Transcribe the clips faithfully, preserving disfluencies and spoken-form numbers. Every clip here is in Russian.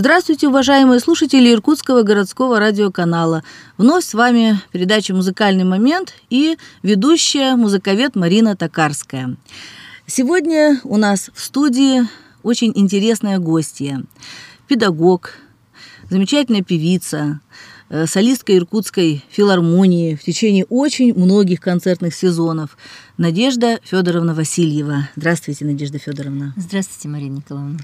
Здравствуйте, уважаемые слушатели Иркутского городского радиоканала. Вновь с вами передача «Музыкальный момент» и ведущая музыковед Марина Токарская. Сегодня у нас в студии очень интересная гостья. Педагог, замечательная певица, солистка Иркутской филармонии в течение очень многих концертных сезонов Надежда Фёдоровна Васильева. Здравствуйте, Надежда Фёдоровна. Здравствуйте, Марина Николаевна.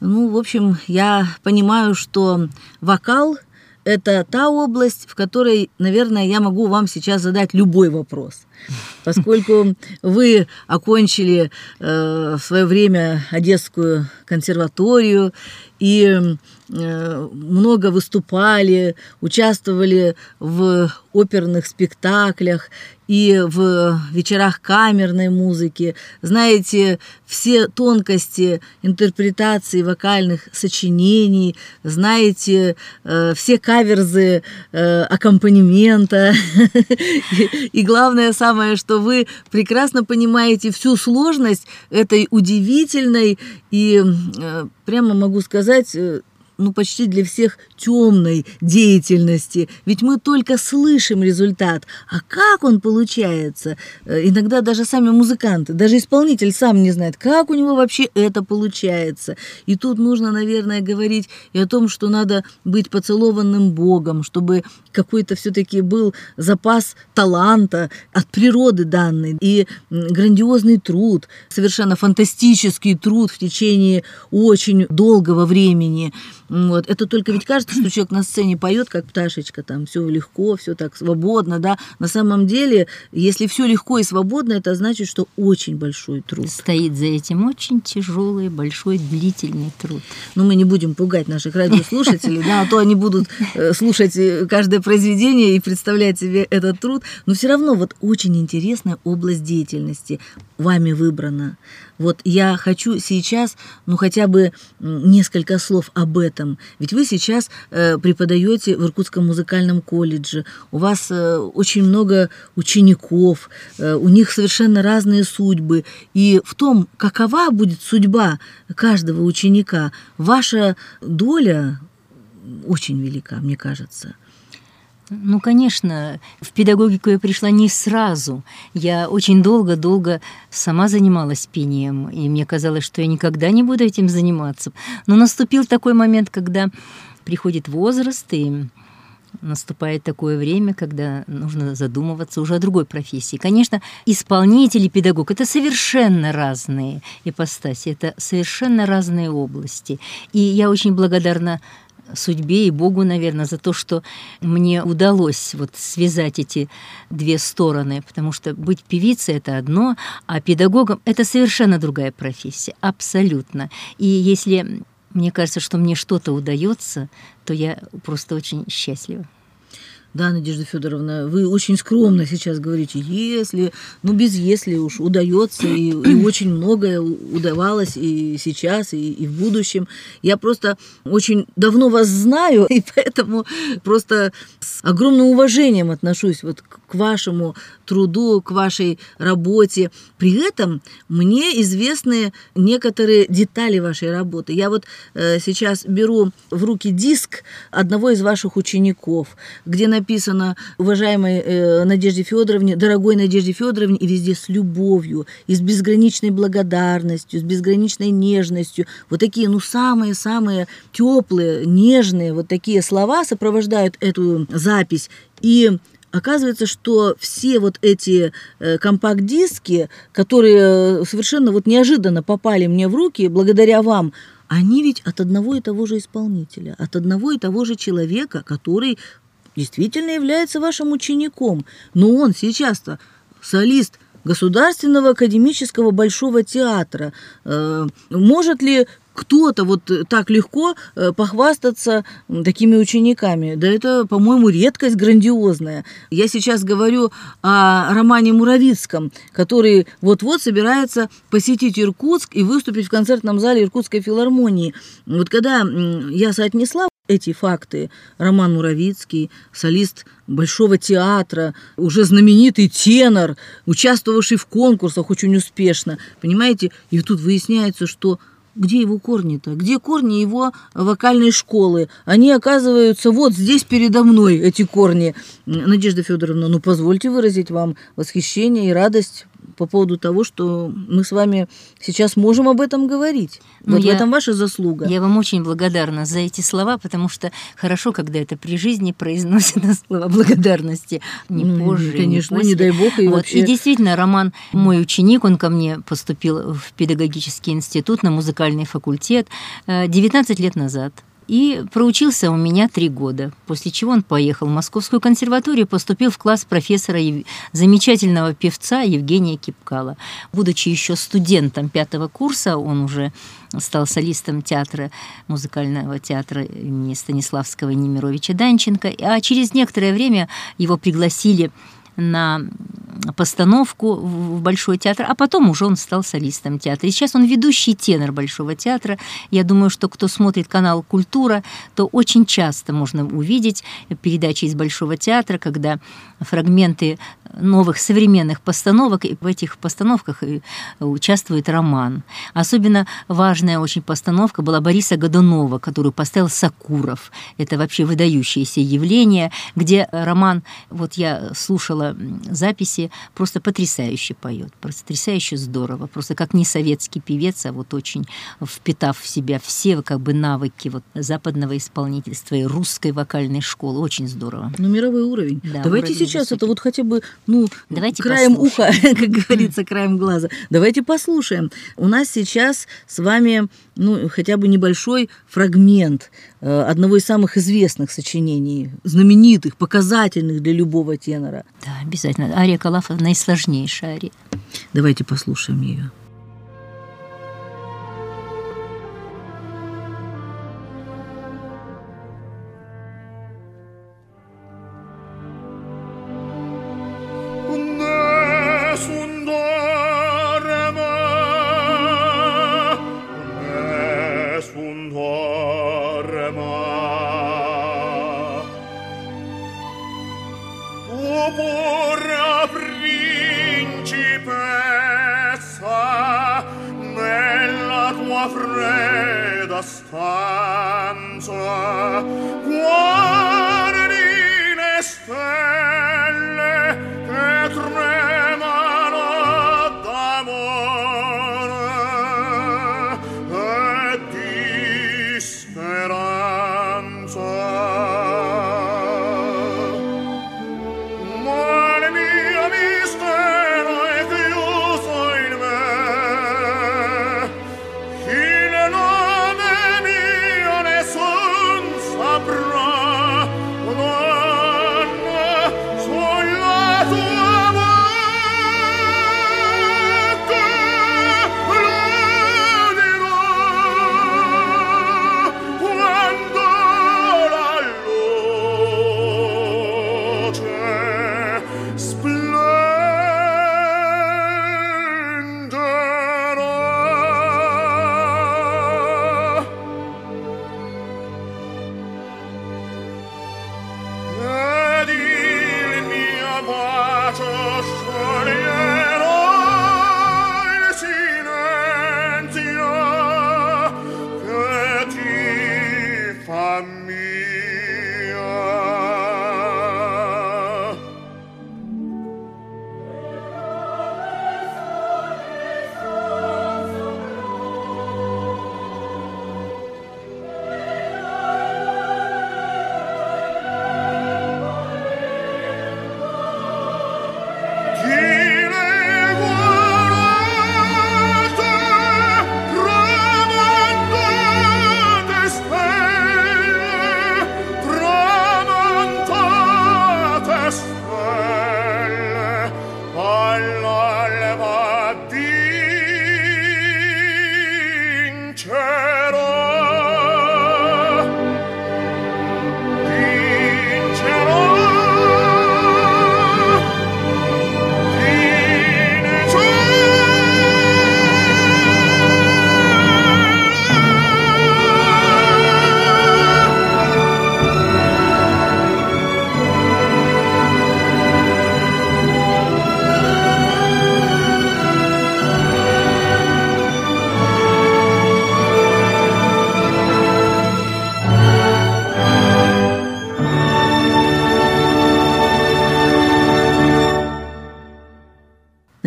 Ну, в общем, я понимаю, что вокал – это та область, в которой, наверное, я могу вам сейчас задать любой вопрос. Поскольку вы окончили э, в свое время Одесскую консерваторию и э, много выступали, участвовали в оперных спектаклях и в вечерах камерной музыки, знаете все тонкости интерпретации вокальных сочинений, знаете э, все каверзы э, аккомпанемента, и главное самое что вы прекрасно понимаете всю сложность этой удивительной и, прямо могу сказать, ну, почти для всех темной деятельности. Ведь мы только слышим результат. А как он получается? Иногда даже сами музыканты, даже исполнитель сам не знает, как у него вообще это получается. И тут нужно, наверное, говорить и о том, что надо быть поцелованным Богом, чтобы какой-то все-таки был запас таланта от природы данной. И грандиозный труд, совершенно фантастический труд в течение очень долгого времени. Вот. Это только ведь кажется, что человек на сцене поет, как пташечка, там все легко, все так свободно, да. На самом деле, если все легко и свободно, это значит, что очень большой труд. Стоит за этим очень тяжелый, большой, длительный труд. Ну, мы не будем пугать наших радиослушателей, да, а то они будут слушать каждое произведение и представлять себе этот труд. Но все равно вот очень интересная область деятельности вами выбрана. Вот я хочу сейчас, ну, хотя бы несколько слов об этом. Ведь вы сейчас э, преподаете в Иркутском музыкальном колледже. У вас э, очень много учеников, э, у них совершенно разные судьбы. И в том, какова будет судьба каждого ученика, ваша доля очень велика, мне кажется. Ну, конечно, в педагогику я пришла не сразу. Я очень долго-долго сама занималась пением, и мне казалось, что я никогда не буду этим заниматься. Но наступил такой момент, когда приходит возраст, и наступает такое время, когда нужно задумываться уже о другой профессии. Конечно, исполнитель и педагог – это совершенно разные ипостаси, это совершенно разные области. И я очень благодарна судьбе и Богу, наверное, за то, что мне удалось вот связать эти две стороны, потому что быть певицей – это одно, а педагогом – это совершенно другая профессия, абсолютно. И если мне кажется, что мне что-то удается, то я просто очень счастлива. Да, Надежда Фёдоровна, вы очень скромно сейчас говорите, если, ну без если уж удается, и, и очень многое удавалось и сейчас, и, и в будущем. Я просто очень давно вас знаю, и поэтому просто с огромным уважением отношусь вот к вашему труду, к вашей работе. При этом мне известны некоторые детали вашей работы. Я вот э, сейчас беру в руки диск одного из ваших учеников, где написано, написано уважаемой э, Надежде Фёдоровне, дорогой Надежде Фёдоровне, и везде с любовью, и с безграничной благодарностью, с безграничной нежностью. Вот такие, ну, самые-самые теплые, нежные вот такие слова сопровождают эту запись. И оказывается, что все вот эти компакт-диски, которые совершенно вот неожиданно попали мне в руки, благодаря вам, они ведь от одного и того же исполнителя, от одного и того же человека, который действительно является вашим учеником, но он сейчас-то солист Государственного академического Большого театра. Может ли кто-то вот так легко похвастаться такими учениками? Да это, по-моему, редкость грандиозная. Я сейчас говорю о Романе Муравицком, который вот-вот собирается посетить Иркутск и выступить в концертном зале Иркутской филармонии. Вот когда я соотнесла эти факты, Роман Муравицкий, солист Большого театра, уже знаменитый тенор, участвовавший в конкурсах очень успешно, понимаете, и тут выясняется, что Где его корни-то? Где корни его вокальной школы? Они оказываются вот здесь передо мной, эти корни. Надежда Фёдоровна, ну позвольте выразить вам восхищение и радость по поводу того, что мы с вами сейчас можем об этом говорить. Вот я, в этом ваша заслуга. Я вам очень благодарна за эти слова, потому что хорошо, когда это при жизни произносятся слова благодарности. Не ну, позже, конечно, не, после. Не дай бог. И, вот. Вообще... и действительно, Роман, мой ученик, он ко мне поступил в педагогический институт на музыкальный факультет девятнадцать лет назад. И проучился у меня три года, после чего он поехал в Московскую консерваторию, поступил в класс профессора, замечательного певца Евгения Кипкала. Будучи еще студентом пятого курса, он уже стал солистом театра, музыкального театра имени Станиславского и Немировича-Данченко. А через некоторое время его пригласили на постановку в Большой театр, а потом уже он стал солистом театра. И сейчас он ведущий тенор Большого театра. Я думаю, что кто смотрит канал «Культура», то очень часто можно увидеть передачи из Большого театра, когда фрагменты новых современных постановок, и в этих постановках участвует Роман. Особенно важная очень постановка была Бориса Годунова, которую поставил Сокуров. Это вообще выдающееся явление, где Роман, вот я слушала записи, просто потрясающе поет, потрясающе здорово, просто как не советский певец, а вот очень впитав в себя все как бы навыки вот западного исполнительства и русской вокальной школы, очень здорово. Ну, мировой уровень. Да, давайте уровень сейчас высокий. Это вот хотя бы, ну, давайте краем послушаем. Уха, как говорится, краем глаза. Давайте послушаем. У нас сейчас с вами, ну, хотя бы небольшой фрагмент одного из самых известных сочинений, знаменитых, показательных для любого тенора. Да, обязательно. Ария Калафа – наисложнейшая ария. Давайте послушаем ее. Saprà non sono la tua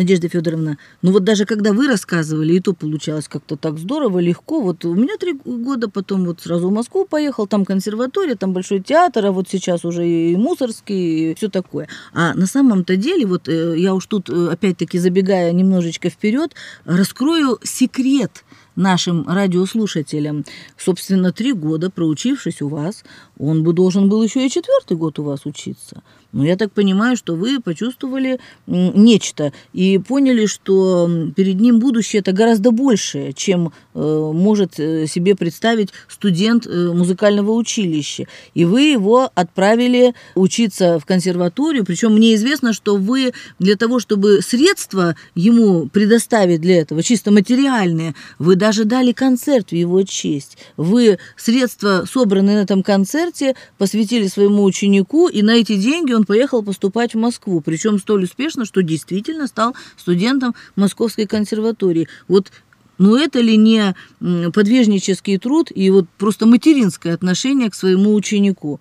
Надежда Фёдоровна, ну вот даже когда вы рассказывали, и то получалось как-то так здорово, легко. Вот у меня три года, потом вот сразу в Москву поехал, там консерватория, там Большой театр, а вот сейчас уже и Мусоргский, и все такое. А на самом-то деле, вот я уж тут опять-таки забегая немножечко вперед, раскрою секрет нашим радиослушателям. Собственно, три года проучившись у вас, он бы должен был еще и четвертый год у вас учиться. Но я так понимаю, что вы почувствовали нечто и поняли, что перед ним будущее это гораздо большее, чем может себе представить студент музыкального училища. И вы его отправили учиться в консерваторию. Причем мне известно, что вы для того, чтобы средства ему предоставить для этого, чисто материальные, вы даже дали концерт в его честь. Вы средства, собранные на этом концерте, посвятили своему ученику, и на эти деньги он поехал поступать в Москву, причем столь успешно, что действительно стал студентом Московской консерватории. Вот, ну это ли не подвижнический труд и вот просто материнское отношение к своему ученику?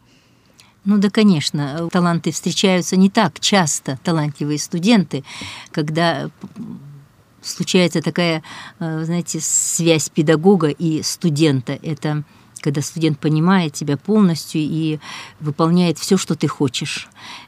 Ну да, конечно, таланты встречаются не так часто, талантливые студенты, когда случается такая, знаете, связь педагога и студента. Это когда студент понимает тебя полностью и выполняет все, что ты хочешь.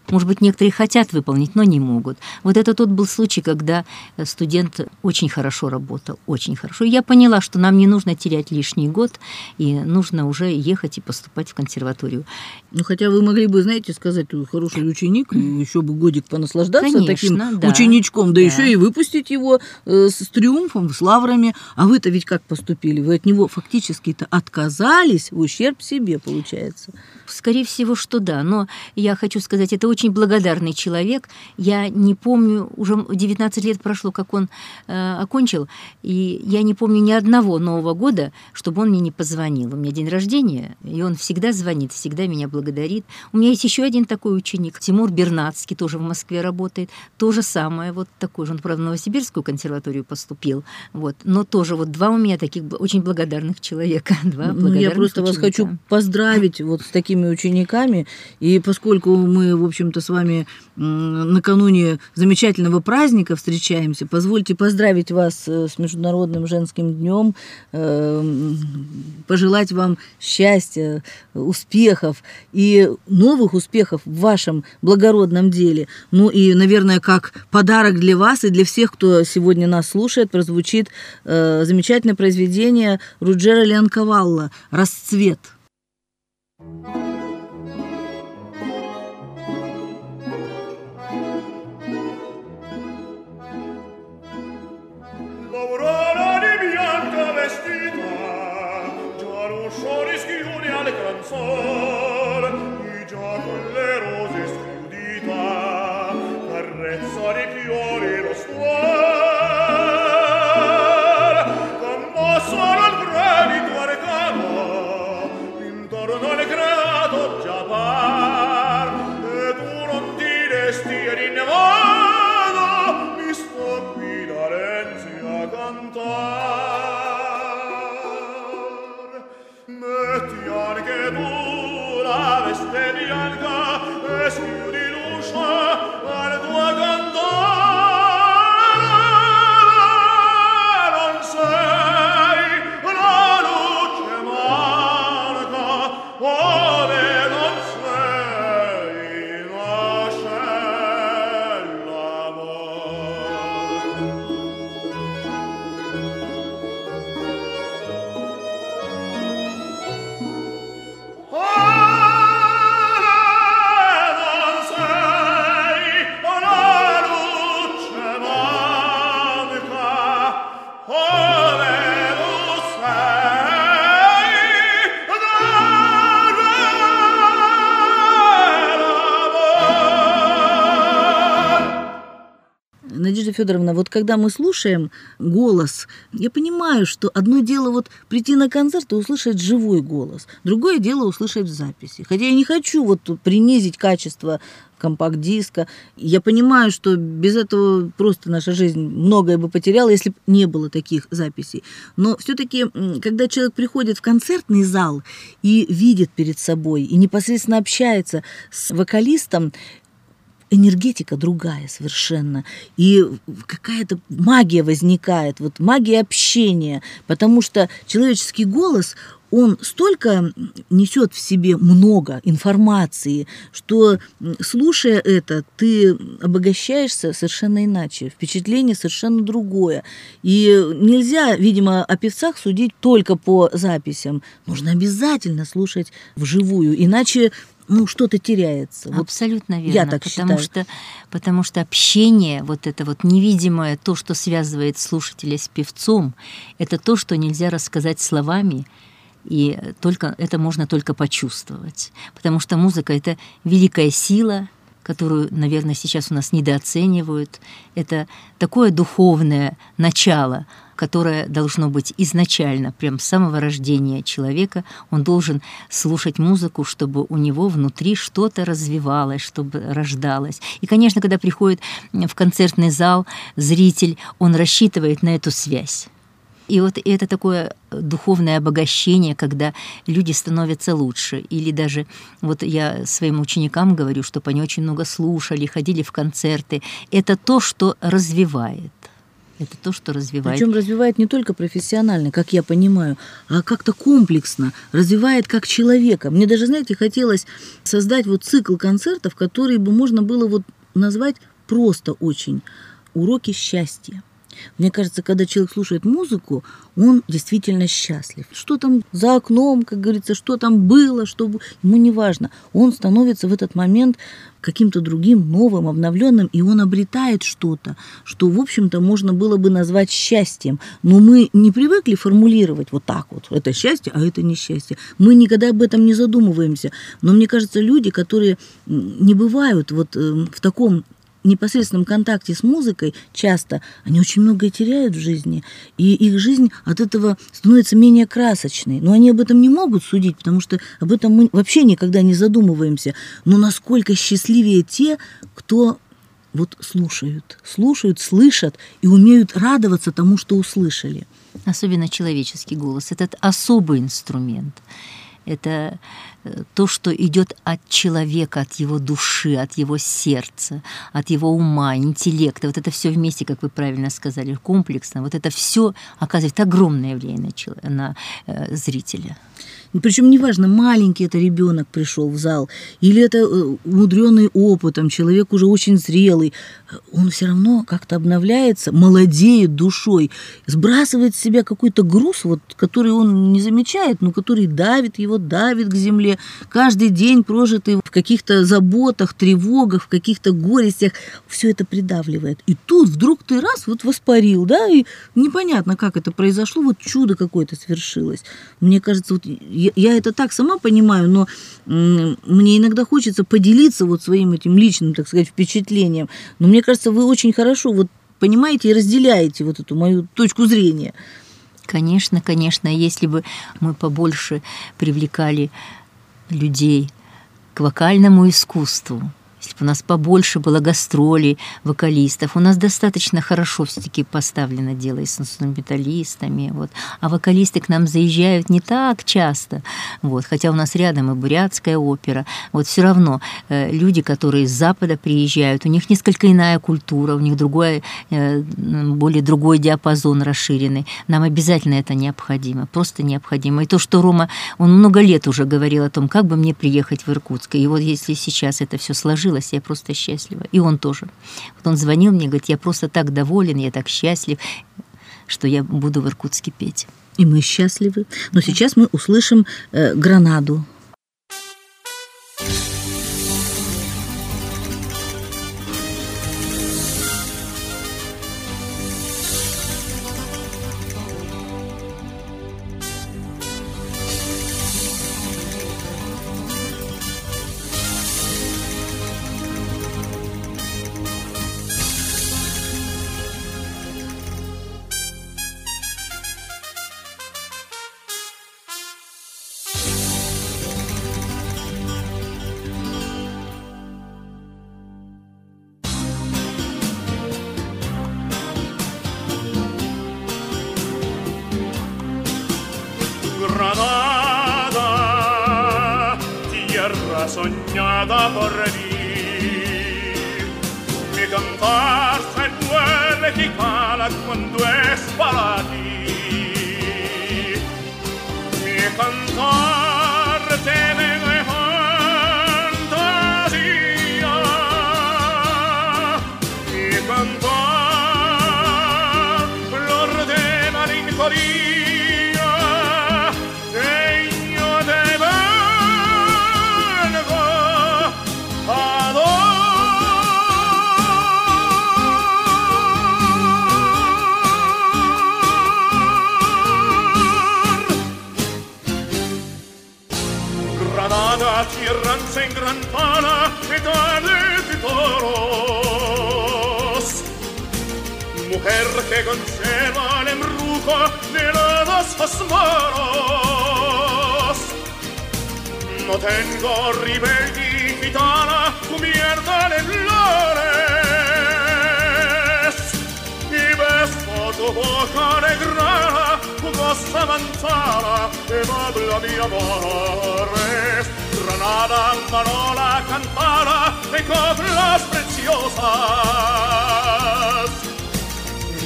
Может быть, некоторые хотят выполнить, но не могут. Вот это тот был случай, когда студент очень хорошо работал, очень хорошо. И я поняла, что нам не нужно терять лишний год, и нужно уже ехать и поступать в консерваторию. Ну, хотя вы могли бы, знаете, сказать, хороший ученик, еще бы годик понаслаждаться. Конечно, таким да, ученичком, да, да еще и выпустить его с триумфом, с лаврами. А вы-то ведь как поступили? Вы от него фактически-то отказались, в ущерб себе, получается. Скорее всего, что да. Но я хочу сказать, это очень благодарный человек. Я не помню, уже девятнадцать лет прошло, как он э, окончил, и я не помню ни одного Нового года, чтобы он мне не позвонил. У меня день рождения, и он всегда звонит, всегда меня благодарит. У меня есть еще один такой ученик, Тимур Бернацкий, тоже в Москве работает. То же самое, вот такой же. Он, правда, в Новосибирскую консерваторию поступил. Вот. Но тоже вот два у меня таких очень благодарных человека. Два благодарных. Я просто ученика. Вас хочу поздравить вот с такими учениками. И поскольку мы, в общем-то, с вами накануне замечательного праздника встречаемся, позвольте поздравить вас с Международным женским днем, пожелать вам счастья, успехов и новых успехов в вашем благородном деле. Ну и, наверное, как подарок для вас и для всех, кто сегодня нас слушает, прозвучит замечательное произведение Руджеро Леонкавалло «Расцвет». L'aurora di bianca vestita, già rusciori schiudi alle canzon, e già con le rose scudita, carrezza di fiori lo stuor, commosso al granito arcano, intorno al creato già par, e tu non ti resti ed innevai. Metti anche tu la veste bianca e schiudi l'uscio al tuo cantare. Non sei la luce manca, ove non sei nasce l'amore. Надежда Фёдоровна, вот когда мы слушаем голос, я понимаю, что одно дело вот прийти на концерт и услышать живой голос, другое дело услышать в записи. Хотя я не хочу вот принизить качество компакт-диска. Я понимаю, что без этого просто наша жизнь многое бы потеряла, если бы не было таких записей. Но все-таки, когда человек приходит в концертный зал и видит перед собой, и непосредственно общается с вокалистом, энергетика другая совершенно, и какая-то магия возникает, вот магия общения, потому что человеческий голос, он столько несет в себе много информации, что, слушая это, ты обогащаешься совершенно иначе, впечатление совершенно другое. И нельзя, видимо, о певцах судить только по записям. Нужно обязательно слушать вживую, иначе ну, что-то теряется. Абсолютно вот верно. Я так потому считаю. Что, потому что общение, вот это вот невидимое, то, что связывает слушателя с певцом, это то, что нельзя рассказать словами, и только, это можно только почувствовать. Потому что музыка — это великая сила, которую, наверное, сейчас у нас недооценивают. Это такое духовное начало, которое должно быть изначально, прям с самого рождения человека. Он должен слушать музыку, чтобы у него внутри что-то развивалось, чтобы рождалось. И, конечно, когда приходит в концертный зал зритель, он рассчитывает на эту связь. И вот это такое духовное обогащение, когда люди становятся лучше. Или даже вот я своим ученикам говорю, чтобы они очень много слушали, ходили в концерты. Это то, что развивает. Это то, что развивает. Причем развивает не только профессионально, как я понимаю, а как-то комплексно. Развивает как человека. Мне даже, знаете, хотелось создать вот цикл концертов, которые бы можно было вот назвать просто очень «Уроки счастья». Мне кажется, когда человек слушает музыку, он действительно счастлив. Что там за окном, как говорится, что там было, что... ему не важно. Он становится в этот момент каким-то другим, новым, обновленным, и он обретает что-то, что, в общем-то, можно было бы назвать счастьем. Но мы не привыкли формулировать вот так вот. Это счастье, а это несчастье. Мы никогда об этом не задумываемся. Но мне кажется, люди, которые не бывают вот в таком... в непосредственном контакте с музыкой часто, они очень многое теряют в жизни, и их жизнь от этого становится менее красочной. Но они об этом не могут судить, потому что об этом мы вообще никогда не задумываемся. Но насколько счастливее те, кто вот слушают, слушают, слышат и умеют радоваться тому, что услышали. Особенно человеческий голос. Этот особый инструмент. Это то, что идет от человека, от его души, от его сердца, от его ума, интеллекта. Вот это все вместе, как вы правильно сказали, комплексно. Вот это все оказывает огромное влияние на зрителя. Причем неважно, маленький это ребенок пришел в зал, или это умудренный опытом, человек уже очень зрелый, он все равно как-то обновляется, молодеет душой, сбрасывает с себя какой-то груз, вот, который он не замечает, но который давит его, давит к земле. Каждый день прожитый в каких-то заботах, тревогах, в каких-то горестях, все это придавливает. И тут вдруг ты раз вот воспарил, да, и непонятно, как это произошло, вот чудо какое-то свершилось. Мне кажется, вот я это так сама понимаю, но мне иногда хочется поделиться вот своим этим личным, так сказать, впечатлением. Но мне кажется, вы очень хорошо вот понимаете и разделяете вот эту мою точку зрения. Конечно, конечно. Если бы мы побольше привлекали людей к вокальному искусству, если бы у нас побольше было гастролей, вокалистов, у нас достаточно хорошо все-таки поставлено дело и с инструменталистами, вот. А вокалисты к нам заезжают не так часто, вот. Хотя у нас рядом и бурятская опера, вот все равно э, люди, которые с Запада приезжают, у них несколько иная культура, у них другой, э, более другой диапазон расширенный, нам обязательно это необходимо, просто необходимо. И то, что Рома, он много лет уже говорил о том, как бы мне приехать в Иркутск, и вот если сейчас это все сложилось, я просто счастлива. И он тоже. Вот он звонил мне, говорит, я просто так доволен, я так счастлив, что я буду в Иркутске петь. И мы счастливы. Но да. Сейчас мы услышим э, «Гранаду». Granada, tierra soñada por mí, cantar se vuole chi cala quando es para ti. Que cantar tiene fantasía. Que cantar lo ordena l'incorí. Ranza in gran pala e dale de toros. Mujer que conserva el embrujo de los moros. No tengo ribelli gitana cubierta de flores. Y beso tu boca negra, jugosa manzana que habla mi amor. Granada, Manola, Cantara de coplas preciosas.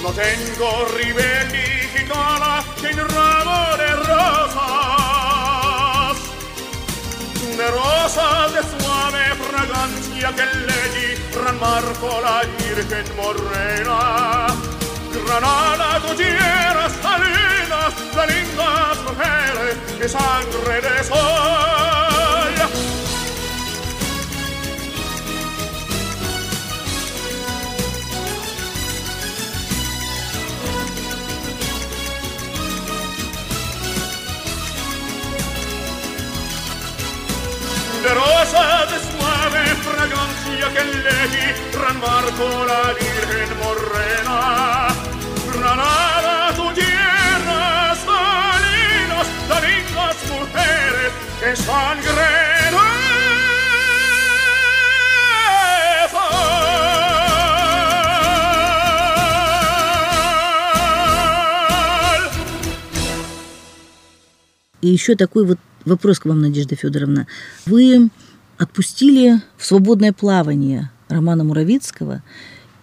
No tengo ribelli gitana que en ramo de rosas, de rosas de suave fragancia que le di gran marco la virgen morena. Granada, tu tierra salinas, las lindas mujeres de sangre de sol. De rosa de suave fragancia que le di gran marco la virgen morena. Granada, tu tierra, salinas, las lindas mujeres que sangre de sol. И еще такой вот вопрос к вам, Надежда Фёдоровна. Вы отпустили в свободное плавание Романа Муравицкого,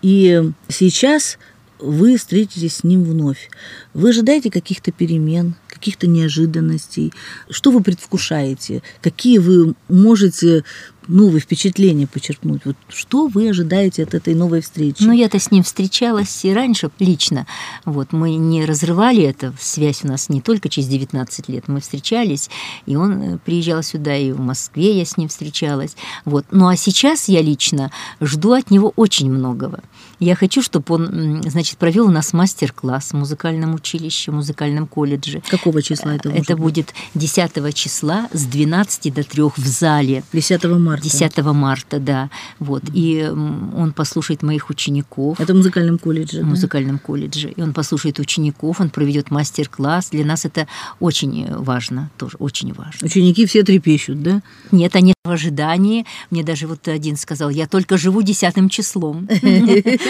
и сейчас вы встретитесь с ним вновь. Вы ожидаете каких-то перемен, каких-то неожиданностей? Что вы предвкушаете? Какие вы можете новые впечатления почерпнуть? Вот что вы ожидаете от этой новой встречи? Ну, я-то с ним встречалась и раньше лично. Вот, мы не разрывали это. Связь у нас не только через девятнадцать лет. Мы встречались, и он приезжал сюда, и в Москве я с ним встречалась. Вот. Ну, а сейчас я лично жду от него очень многого. Я хочу, чтобы он, значит, провел у нас мастер-класс в музыкальном училище, в музыкальном колледже. Какого числа это будет? Это будет десятого числа с двенадцати до трёх в зале. десятого марта. десятого марта, да. Вот. И он послушает моих учеников. Это в музыкальном колледже, В музыкальном да? колледже. И он послушает учеников, он проведет мастер-класс. Для нас это очень важно, тоже очень важно. Ученики все трепещут, да? Нет, они в ожидании. Мне даже вот один сказал, я только живу десятым числом.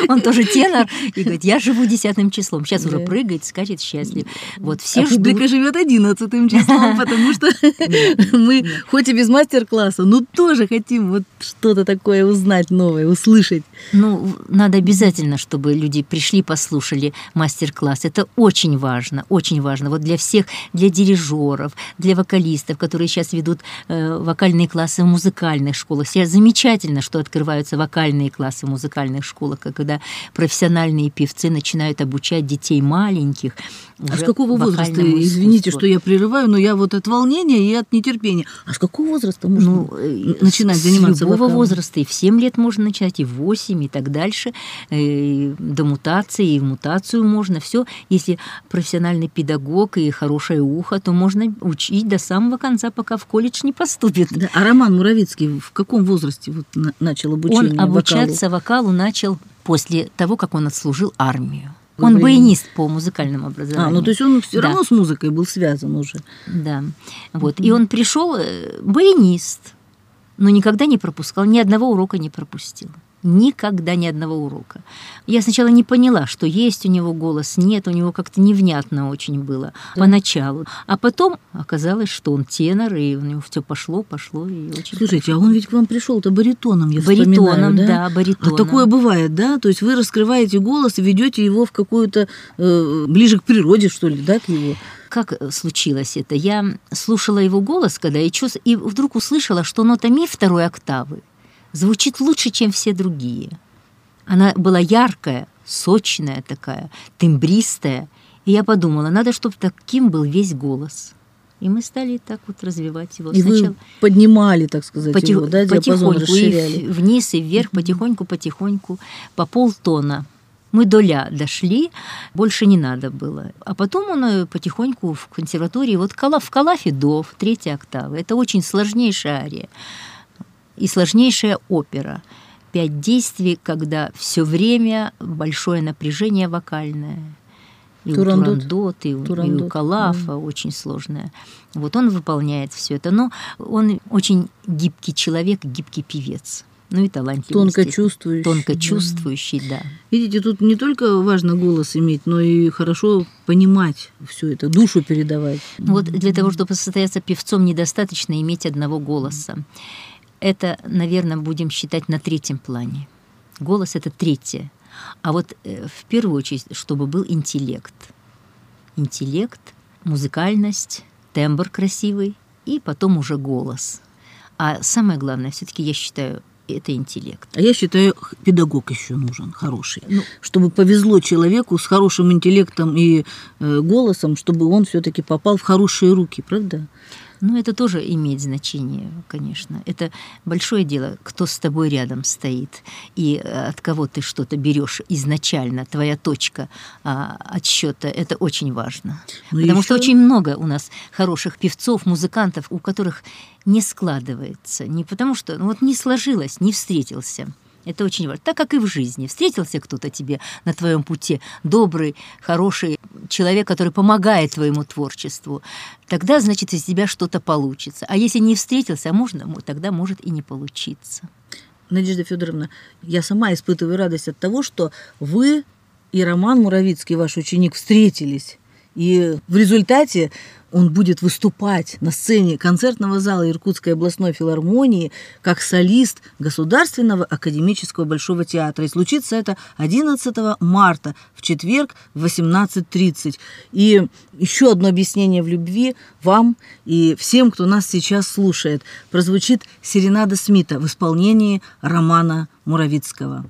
Он тоже тенор и говорит, я живу десятым числом. Сейчас уже прыгает, скачет, счастлив. Вот все ждут. Публика живет одиннадцатым числом, потому что мы, хоть и без мастер-класса, но тоже хотим вот что-то такое узнать новое, услышать. Ну, надо обязательно, чтобы люди пришли, послушали мастер-класс. Это очень важно, очень важно. Вот для всех, для дирижеров, для вокалистов, которые сейчас ведут вокальные классы в музыкальных школах. Сейчас замечательно, что открываются вокальные классы в музыкальных школах, когда профессиональные певцы начинают обучать детей маленьких. А с какого возраста? Извините, что я прерываю, но я вот от волнения и от нетерпения. А с какого возраста можно ну, начинать с заниматься? С любого вокалом? Возраста. И в семь лет можно начать, и в восемь, и так дальше. И до мутации, и в мутацию можно. Все, если профессиональный педагог и хорошее ухо, то можно учить до самого конца, пока в колледж не поступит. Да. А Роман Муравицкий в каком возрасте вот начал обучение вокалу? Он обучаться вокалу, вокалу начал после того, как он отслужил армию. Он баянист по музыкальному образованию. А, ну то есть он все да. равно с музыкой был связан уже. Да. Вот. И он пришел баянист, но никогда не пропускал, ни одного урока не пропустил. никогда ни одного урока. Я сначала не поняла, что есть у него голос, нет, у него как-то невнятно очень было поначалу. А потом оказалось, что он тенор, и у него все пошло, пошло. И очень Слушайте, хорошо. А он ведь к вам пришел-то баритоном, я баритоном, вспоминаю, да? Да, баритоном. А такое бывает, да? То есть вы раскрываете голос и ведете его в какую-то, э, ближе к природе, что ли, да, к его... Как случилось это? Я слушала его голос, когда и, чувств... и вдруг услышала, что нота ми второй октавы звучит лучше, чем все другие. Она была яркая, сочная такая, тембристая. И я подумала, надо, чтобы таким был весь голос. И мы стали так вот развивать его. И сначала вы поднимали, так сказать, потих... его, да, диапазон расширяли. И вниз, и вверх, потихоньку, потихоньку, по полтона. Мы до ля дошли, больше не надо было. А потом он потихоньку в консерватории, вот Калаф, в Калафе до, в третьей октавы. Это очень сложнейшая ария и сложнейшая опера. Пять действий, когда все время большое напряжение вокальное. И Турандот. у Турандота, и, Турандот. и у Калафа mm. очень сложное. Вот он выполняет все это. Но он очень гибкий человек, гибкий певец. Ну и талантливый. Тонко чувствующий. Тонко чувствующий, да. да. Видите, тут не только важно голос иметь, но и хорошо понимать все это, душу передавать. Вот для того, чтобы состояться певцом, недостаточно иметь одного голоса. Это, наверное, будем считать на третьем плане. Голос — это третье. А вот в первую очередь, чтобы был интеллект. Интеллект, музыкальность, тембр красивый и потом уже голос. А самое главное, все-таки я считаю, это интеллект. А я считаю, педагог еще нужен, хороший. Ну, чтобы повезло человеку с хорошим интеллектом и э, голосом, чтобы он все-таки попал в хорошие руки, правда? Ну, это тоже имеет значение, конечно. Это большое дело, кто с тобой рядом стоит и от кого ты что-то берешь изначально, твоя точка а, отсчета. Это очень важно. Ну, потому еще... что очень много у нас хороших певцов, музыкантов, у которых не складывается. Не потому что ну, вот не сложилось, не встретился. Это очень важно. Так как и в жизни. Встретился кто-то тебе на твоем пути, добрый, хороший человек, который помогает твоему творчеству, тогда, значит, из тебя что-то получится. А если не встретился, можно, тогда может и не получиться. Надежда Фёдоровна, я сама испытываю радость от того, что вы и Роман Муравицкий, ваш ученик, встретились. И в результате он будет выступать на сцене концертного зала Иркутской областной филармонии как солист Государственного академического Большого театра. И случится это одиннадцатого марта, в четверг в восемнадцать тридцать. И еще одно объяснение в любви вам и всем, кто нас сейчас слушает. Прозвучит «Серенада Смита» в исполнении Романа Муравицкого.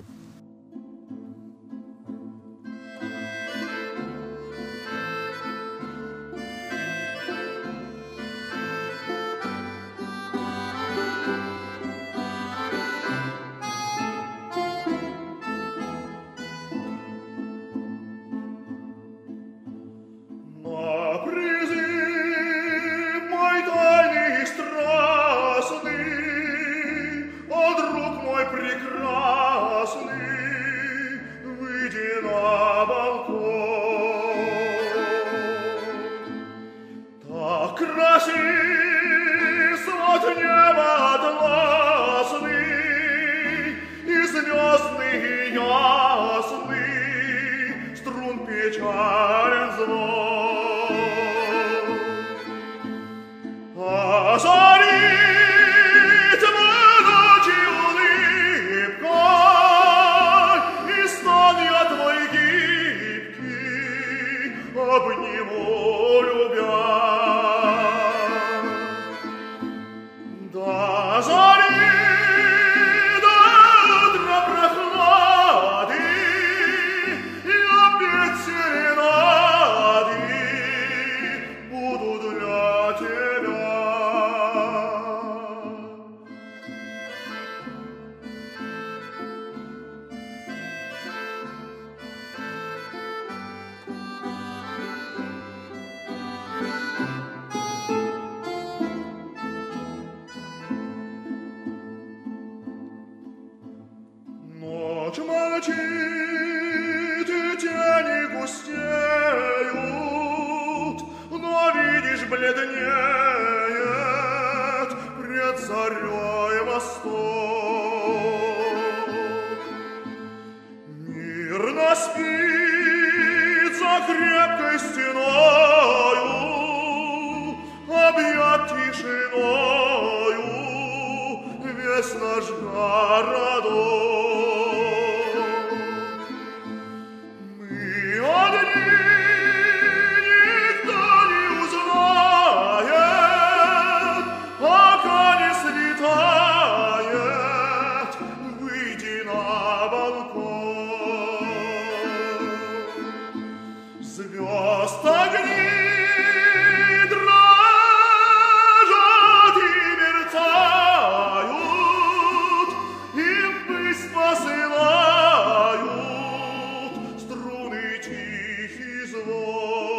Бледнеет пред зарей восток. спит за крепкой стеною, объят тишиною весь наш городок. Мы одни, никто не узнает, пока не светает, выйти на балкон. Звезд огни дрожат и мерцают, им пусть посылают струны тихий звон.